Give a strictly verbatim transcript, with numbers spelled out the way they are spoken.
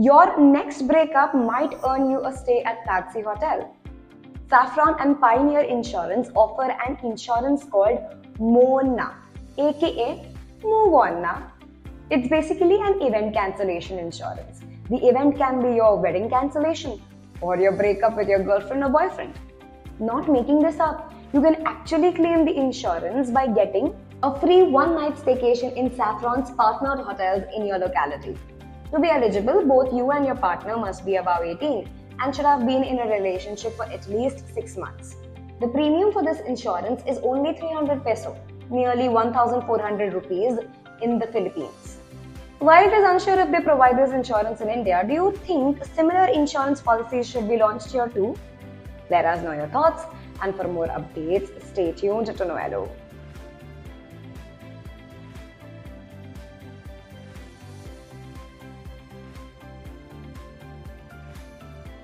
Your next breakup might earn you a stay at Ritzy Hotel. Saffron and Pioneer Insurance offer an insurance called Mona, aka Move On Na. It's basically an event cancellation insurance. The event can be your wedding cancellation or your breakup with your girlfriend or boyfriend. Not making this up, you can actually claim the insurance by getting a free one-night staycation in Saffron's partnered hotels in your locality. To be eligible, both you and your partner must be above eighteen and should have been in a relationship for at least six months. The premium for this insurance is only three hundred peso, nearly one thousand four hundred rupees in the Philippines. While it is unsure if they provide this insurance in India, do you think similar insurance policies should be launched here too? Let us know your thoughts, and for more updates, stay tuned to Noello.